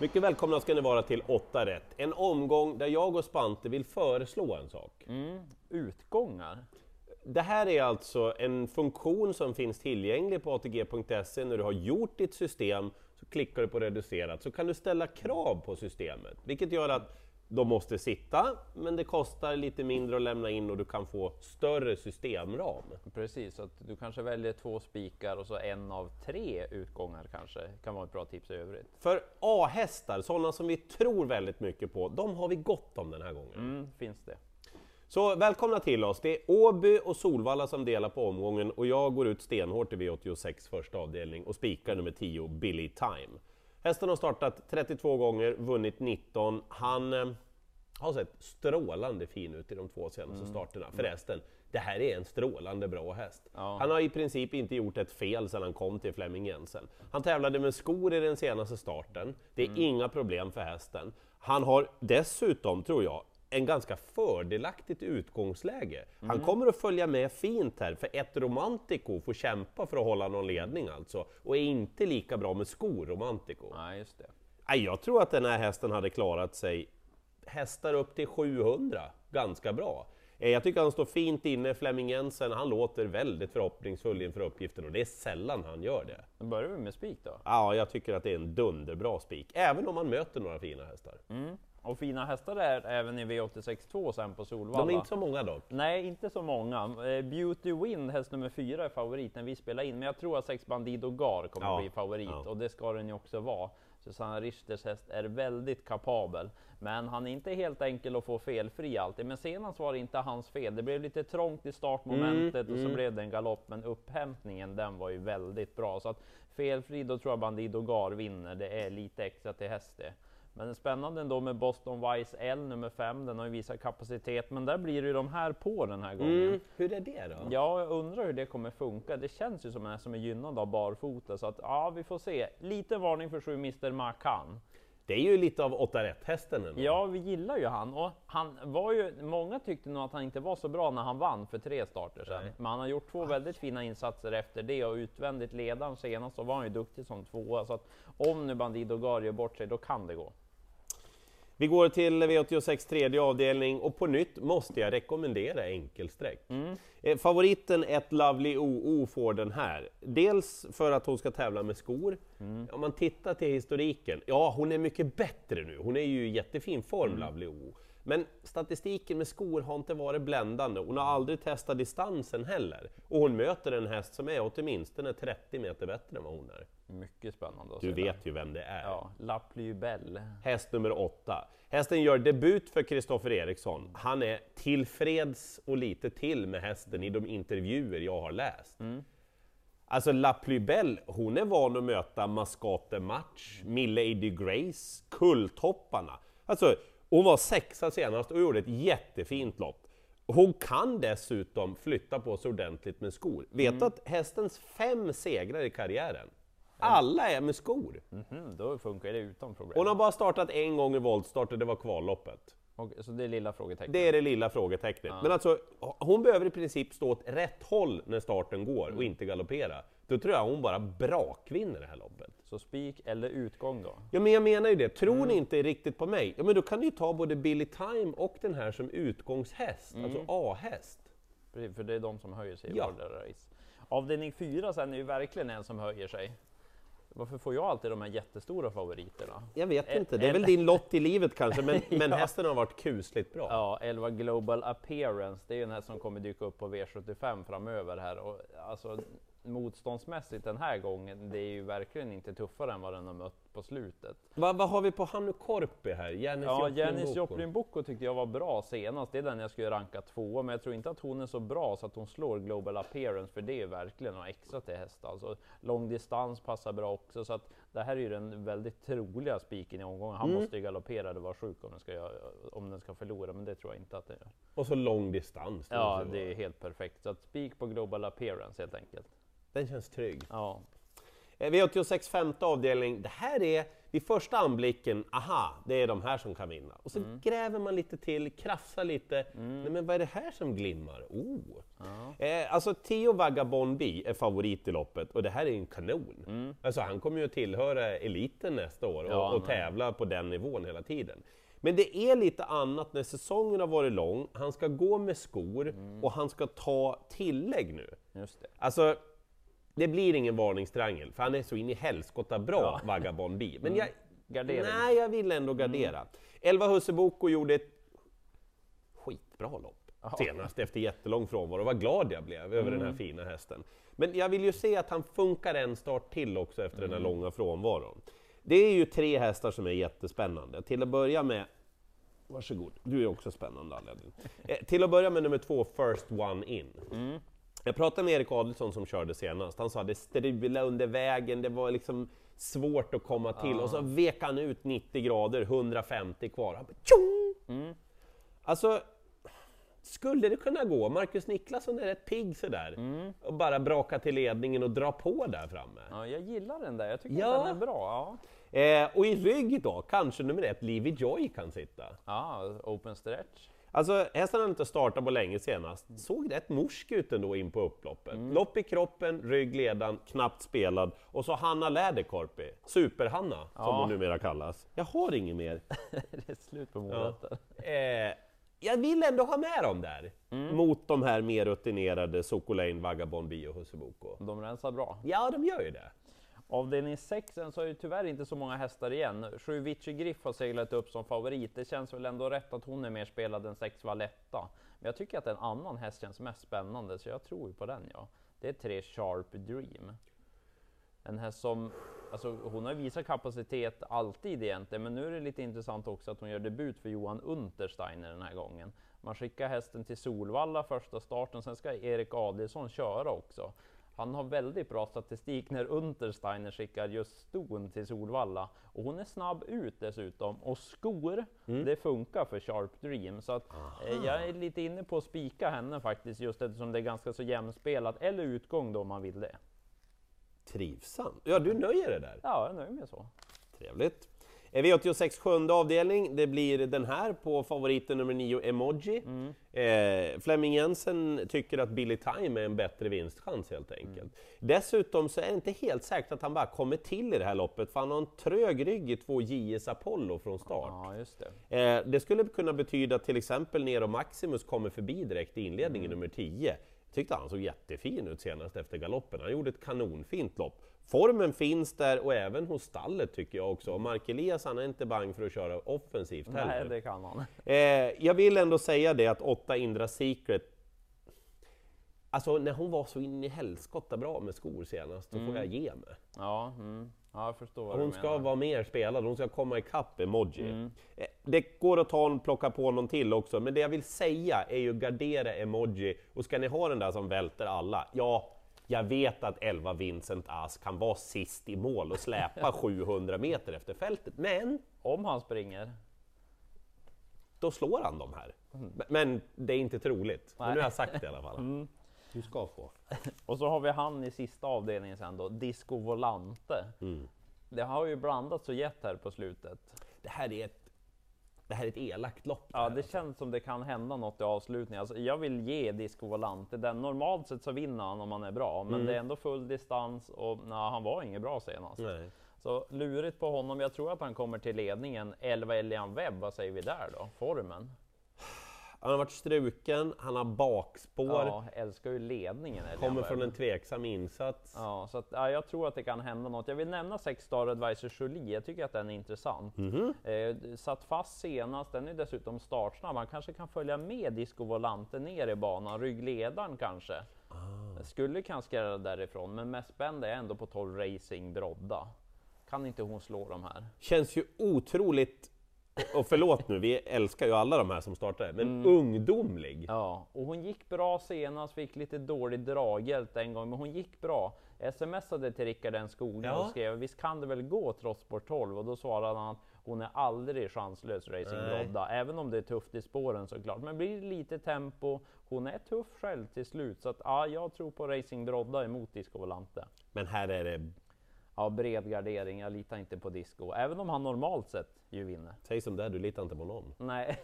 Mycket välkomna ska ni vara till 8 rätt. En omgång där jag och Spante vill föreslå en sak. Mm. Utgångar? Det här är alltså en funktion som finns tillgänglig på atg.se. När du har gjort ditt system så klickar du på reducerat. Så kan du ställa krav på systemet. Vilket gör att de måste sitta, men det kostar lite mindre att lämna in och du kan få större systemram. Precis, så att du kanske väljer 2 spikar och så en av 3 utgångar kanske kan vara ett bra tips i övrigt. För A-hästar, sådana som vi tror väldigt mycket på, de har vi gott om den här gången. Mm, finns det. Så välkomna till oss, det är Åby och Solvalla som delar på omgången och jag går ut stenhårt i V86 första avdelning och spikar nummer 10, Billy Time. Hästen har startat 32 gånger, vunnit 19. Han har sett strålande fin ut i de 2 senaste starterna. Förresten, det här är en strålande bra häst. Ja. Han har i princip inte gjort ett fel sedan han kom till Fleming Jensen. Han tävlade med skor i den senaste starten. Det är inga problem för hästen. Han har dessutom, tror jag, en ganska fördelaktigt utgångsläge. Han kommer att följa med fint här, för ett Romantico får kämpa för att hålla någon ledning alltså, och är inte lika bra med skor Romantico. Nej, just det. Jag tror att den här hästen hade klarat sig hästar upp till 700 ganska bra. Jag tycker han står fint inne. Fleming Jensen, han låter väldigt förhoppningsfull inför uppgiften och det är sällan han gör det. Då börjar vi med spik då? Ja, jag tycker att det är en dunderbra spik, även om man möter några fina hästar. Och fina hästar är även i V86-2 sen på Solvalla. De är inte så många dock. Nej, inte så många. Beauty Wind, häst nummer 4, är favoriten vi spelar in. Men jag tror att 6 Bandido Gar kommer att bli favorit. Ja. Och det ska den ju också vara. Susanna Richters häst är väldigt kapabel. Men han är inte helt enkel att få felfri alltid. Men senast var det inte hans fel. Det blev lite trångt i startmomentet och så blev det en galopp. Men upphämtningen, den var ju väldigt bra. Så att felfri, då tror jag Bandido Gar vinner. Det är lite extra till häst det. Men spännande ändå med Boston Vice L, nummer 5, den har ju visat kapacitet, men där blir det ju de här på den här gången. Hur är det då? Ja, jag undrar hur det kommer funka. Det känns ju som en som är gynnad av barfota, så att ja, vi får se. Lite varning för 7 Mr. McCann. Det är ju lite av 8-rätt-hästen ändå. Ja, vi gillar ju han, och han var ju, många tyckte nog att han inte var så bra när han vann för 3 starter sedan. Men han har gjort 2 väldigt fina insatser efter det, och utvändigt ledaren senast så var han ju duktig som 2, så att om nu Bandido Gar gör bort sig, då kan det gå. Vi går till V86 tredje avdelning och på nytt måste jag rekommendera enkelsträck. Favoriten 1 Lovely OO får den här. Dels för att hon ska tävla med skor. Om man tittar till historiken, ja, hon är mycket bättre nu. Hon är ju i jättefin form, Lovely OO. Men statistiken med skor har inte varit bländande. Hon har aldrig testat distansen heller. Och hon möter en häst som är åtminstone 30 meter bättre än vad hon är. Mycket spännande att se. Du vet ju vem det är. Ja, La Plus Belle. Häst nummer 8. Hästen gör debut för Kristoffer Eriksson. Han är tillfreds och lite till med hästen i de intervjuer jag har läst. Alltså La Plus Belle, hon är van att möta Mascate Match, Milady Grace, Kulltopparna. Alltså, hon var 6:a senast och gjorde ett jättefint lopp. Hon kan dessutom flytta på sig ordentligt med skor. Vet du att hästens 5 segrar i karriären, alla är med skor. Då funkar det utan problem. Hon har bara startat en gång i voltstart och det var kvalloppet. Okej, så det är lilla frågetecknet. Det är det lilla frågetecknet. Men alltså, hon behöver i princip stå åt rätt håll när starten går och inte galoppera. Då tror jag hon bara brakvinner det här loppet. Så spik eller utgång då? Ja, men jag menar ju det. Tror ni inte riktigt på mig? Ja, men då kan ni ju ta både Billy Time och den här som utgångshäst, alltså A-häst. Precis, för det är de som höjer sig i vardera race. Avdelning 4 sen är ju verkligen en som höjer sig. Varför får jag alltid de här jättestora favoriterna? Jag vet inte, det är väl din lott i livet kanske, men hästen har varit kusligt bra. Ja, Elva Global Appearance, det är ju den här som kommer dyka upp på V75 framöver här. Och alltså, motståndsmässigt den här gången, det är ju verkligen inte tuffare än vad den har mött på slutet. Vad har vi på Hannu Korpi här? Jennis Joplin Boko tyckte jag var bra senast, det är den jag skulle ranka 2, men jag tror inte att hon är så bra så att hon slår Global Appearance, för det är verkligen något extra till häst. Alltså, lång distans passar bra också, så att det här är ju den väldigt troliga spiken i omgången. Han måste ju galoppera, det var sjuk om den ska förlora, men det tror jag inte att det gör. Och så lång distans. Ja, det är helt perfekt. Så att spik på Global Appearance helt enkelt. Den känns trygg. Ja. V86 femte avdelning, det här är vid första anblicken, aha, det är de här som kan vinna. Och så gräver man lite till, krafsar lite, nej men vad är det här som glimmar? Alltså Theo Vagabondi är favorit i loppet och det här är en kanon. Alltså han kommer ju tillhöra eliten nästa år och tävla på den nivån hela tiden. Men det är lite annat när säsongen har varit lång, han ska gå med skor och han ska ta tillägg nu. Just det. Alltså... det blir ingen varningstriangel, för han är så in i helskotta bra, Vagabondi. Men jag vill ändå gardera. Elva Husseboko gjorde ett skitbra lopp senast efter jättelång frånvaro. Vad glad jag blev över den här fina hästen. Men jag vill ju se att han funkar en start till också efter den här långa frånvaron. Det är ju tre hästar som är jättespännande. Till att börja med... varsågod, du är också spännande. Till att börja med nummer 2, First One In. Jag pratade med Erik Adelsson som körde senast. Han sa att det strulade under vägen, det var liksom svårt att komma till. Och så vek han ut 90 grader, 150 kvar. Han bara, alltså, skulle det kunna gå? Marcus Niklasson är rätt pigg sådär. Och bara braka till ledningen och dra på där framme. Ja, jag gillar den där. Jag tycker att den är bra. Ja. Och i rygg då, kanske nummer 1, Livy Joy kan sitta. Open stretch. Alltså, hästen har inte startat på länge senast. Såg rätt morsk ut ändå in på upploppet. Lopp i kroppen, ryggledan, knappt spelad. Och så Hanna Läderkorpi, Superhanna som hon numera kallas. Jag har inget mer. Det är slut på målet. Jag vill ändå ha med dem där. Mot de här mer rutinerade Sokolain, Vagabondi och Husseboko. De rensar bra. Ja, de gör ju det. Avdelning 6 så är ju tyvärr inte så många hästar igen. 7 Witchy Griff har seglat upp som favorit. Det känns väl ändå rätt att hon är mer spelad än 6 Valletta. Men jag tycker att en annan häst känns mest spännande, så jag tror ju på den. Det är 3 Sharp Dream. En häst som, alltså hon har visat kapacitet alltid egentligen. Men nu är det lite intressant också att hon gör debut för Johan Untersteiner den här gången. Man skickar hästen till Solvalla första starten, sen ska Erik Adelsson köra också. Han har väldigt bra statistik när Untersteiner skickar just ston till Solvalla. Och hon är snabb ut dessutom. Och skor, det funkar för Sharp Dream. Så att jag är lite inne på att spika henne faktiskt, just eftersom det är ganska så jämspelat. Eller utgång då om man vill det. Trivsam. Ja, du nöjer dig där. Ja, jag nöjer mig så. Trevligt. V86 sjunde avdelning, det blir den här på favoriten nummer 9, Emoji. Fleming Jensen tycker att Billy Time är en bättre vinstchans helt enkelt. Dessutom så är det inte helt säkert att han bara kommer till i det här loppet, för han har en trög rygg i 2 JS Apollo från start. Just det. Det skulle kunna betyda att till exempel Nero Maximus kommer förbi direkt i inledningen nummer 10. Tyckte han såg jättefin ut senast efter galoppen. Han gjorde ett kanonfint lopp. Formen finns där och även hos stallet tycker jag också. Och Mark Elias, han är inte bang för att köra offensivt heller. Nej, det kan han. Jag vill ändå säga det att 8 Indra Secret, alltså när hon var så in i helskotta bra med skor senast, så får jag ge mig. Ja, jag förstår vad hon ska vara mer spelad, hon ska komma i kapp Emoji. Det går att ta en, plocka på någon till också, men det jag vill säga är ju gardera Emoji. Och ska ni ha den där som välter alla? Ja, jag vet att 11 Vincent Ask kan vara sist i mål och släpa 700 meter efter fältet, men om han springer då slår han dem här. Men det är inte troligt. Men nu har jag sagt det i alla fall. Du ska få. Och så har vi han i sista avdelningen sen då, Disco Volante. Det har ju blandats och gett här på slutet. Det här är ett elakt lopp. Ja, det känns som det kan hända något i avslutningen. Alltså, jag vill ge Disco Volante den. Normalt sett så vinner han om han är bra, men det är ändå full distans och han var inget bra senast. Nej. Så lurigt på honom. Jag tror att han kommer till ledningen. 11 Elian Webb, vad säger vi där då? Formen? Han har varit struken, han har bakspår. Ja, älskar ju ledningen. Kommer från en tveksam insats. Ja, så att, jag tror att det kan hända något. Jag vill nämna 6 Star Advisor Jolie, jag tycker att den är intressant. Satt fast senast, den är dessutom startsnabb. Man kanske kan följa med Disco Volante ner i banan, ryggledaren kanske. Skulle kanske skära därifrån, men mest spännande är ändå på 12 Racing Brodda. Kan inte hon slå de här? Känns ju otroligt... Och förlåt nu, vi älskar ju alla de här som startade, men ungdomlig. Ja, och hon gick bra senast, fick lite dålig draghjälp en gång, men hon gick bra. Jag smsade till Rickard en skola och skrev, visst kan det väl gå trots spår 12? Och då svarade han att hon är aldrig chanslös, Racing Brodda, även om det är tufft i spåren såklart. Men blir lite tempo, hon är tuff själv till slut, så att, jag tror på Racing Brodda emot Disco Volante. Men här är det... Ja, bred gardering. Jag litar inte på Disco. Även om han normalt sett ju vinner. Säg som det, du litar inte på någon. Nej.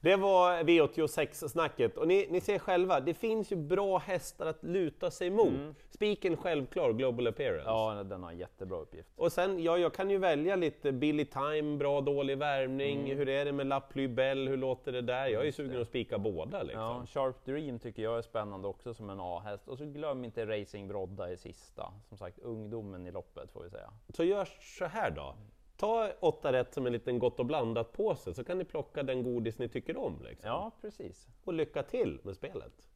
Det var V86-snacket. Och ni ser själva, det finns ju bra hästar att luta sig mot. Mm. Spiken självklar, Global Appearance. Ja, den har en jättebra uppgift. Och sen, ja, jag kan ju välja lite Billy Time, bra, dålig värmning. Mm. Hur är det med La Plus Belle? Hur låter det där? Jag är ju sugen att spika båda. Liksom. Ja, Sharp Dream tycker jag är spännande också som en A-häst. Och så glöm inte Racing Brodda i sista. Som sagt, ungdomen i loppet får vi säga. Så gör så här då. Ta 8 rätt som en liten gott och blandat påse, så kan ni plocka den godis ni tycker om. Liksom. Ja, precis. Och lycka till med spelet.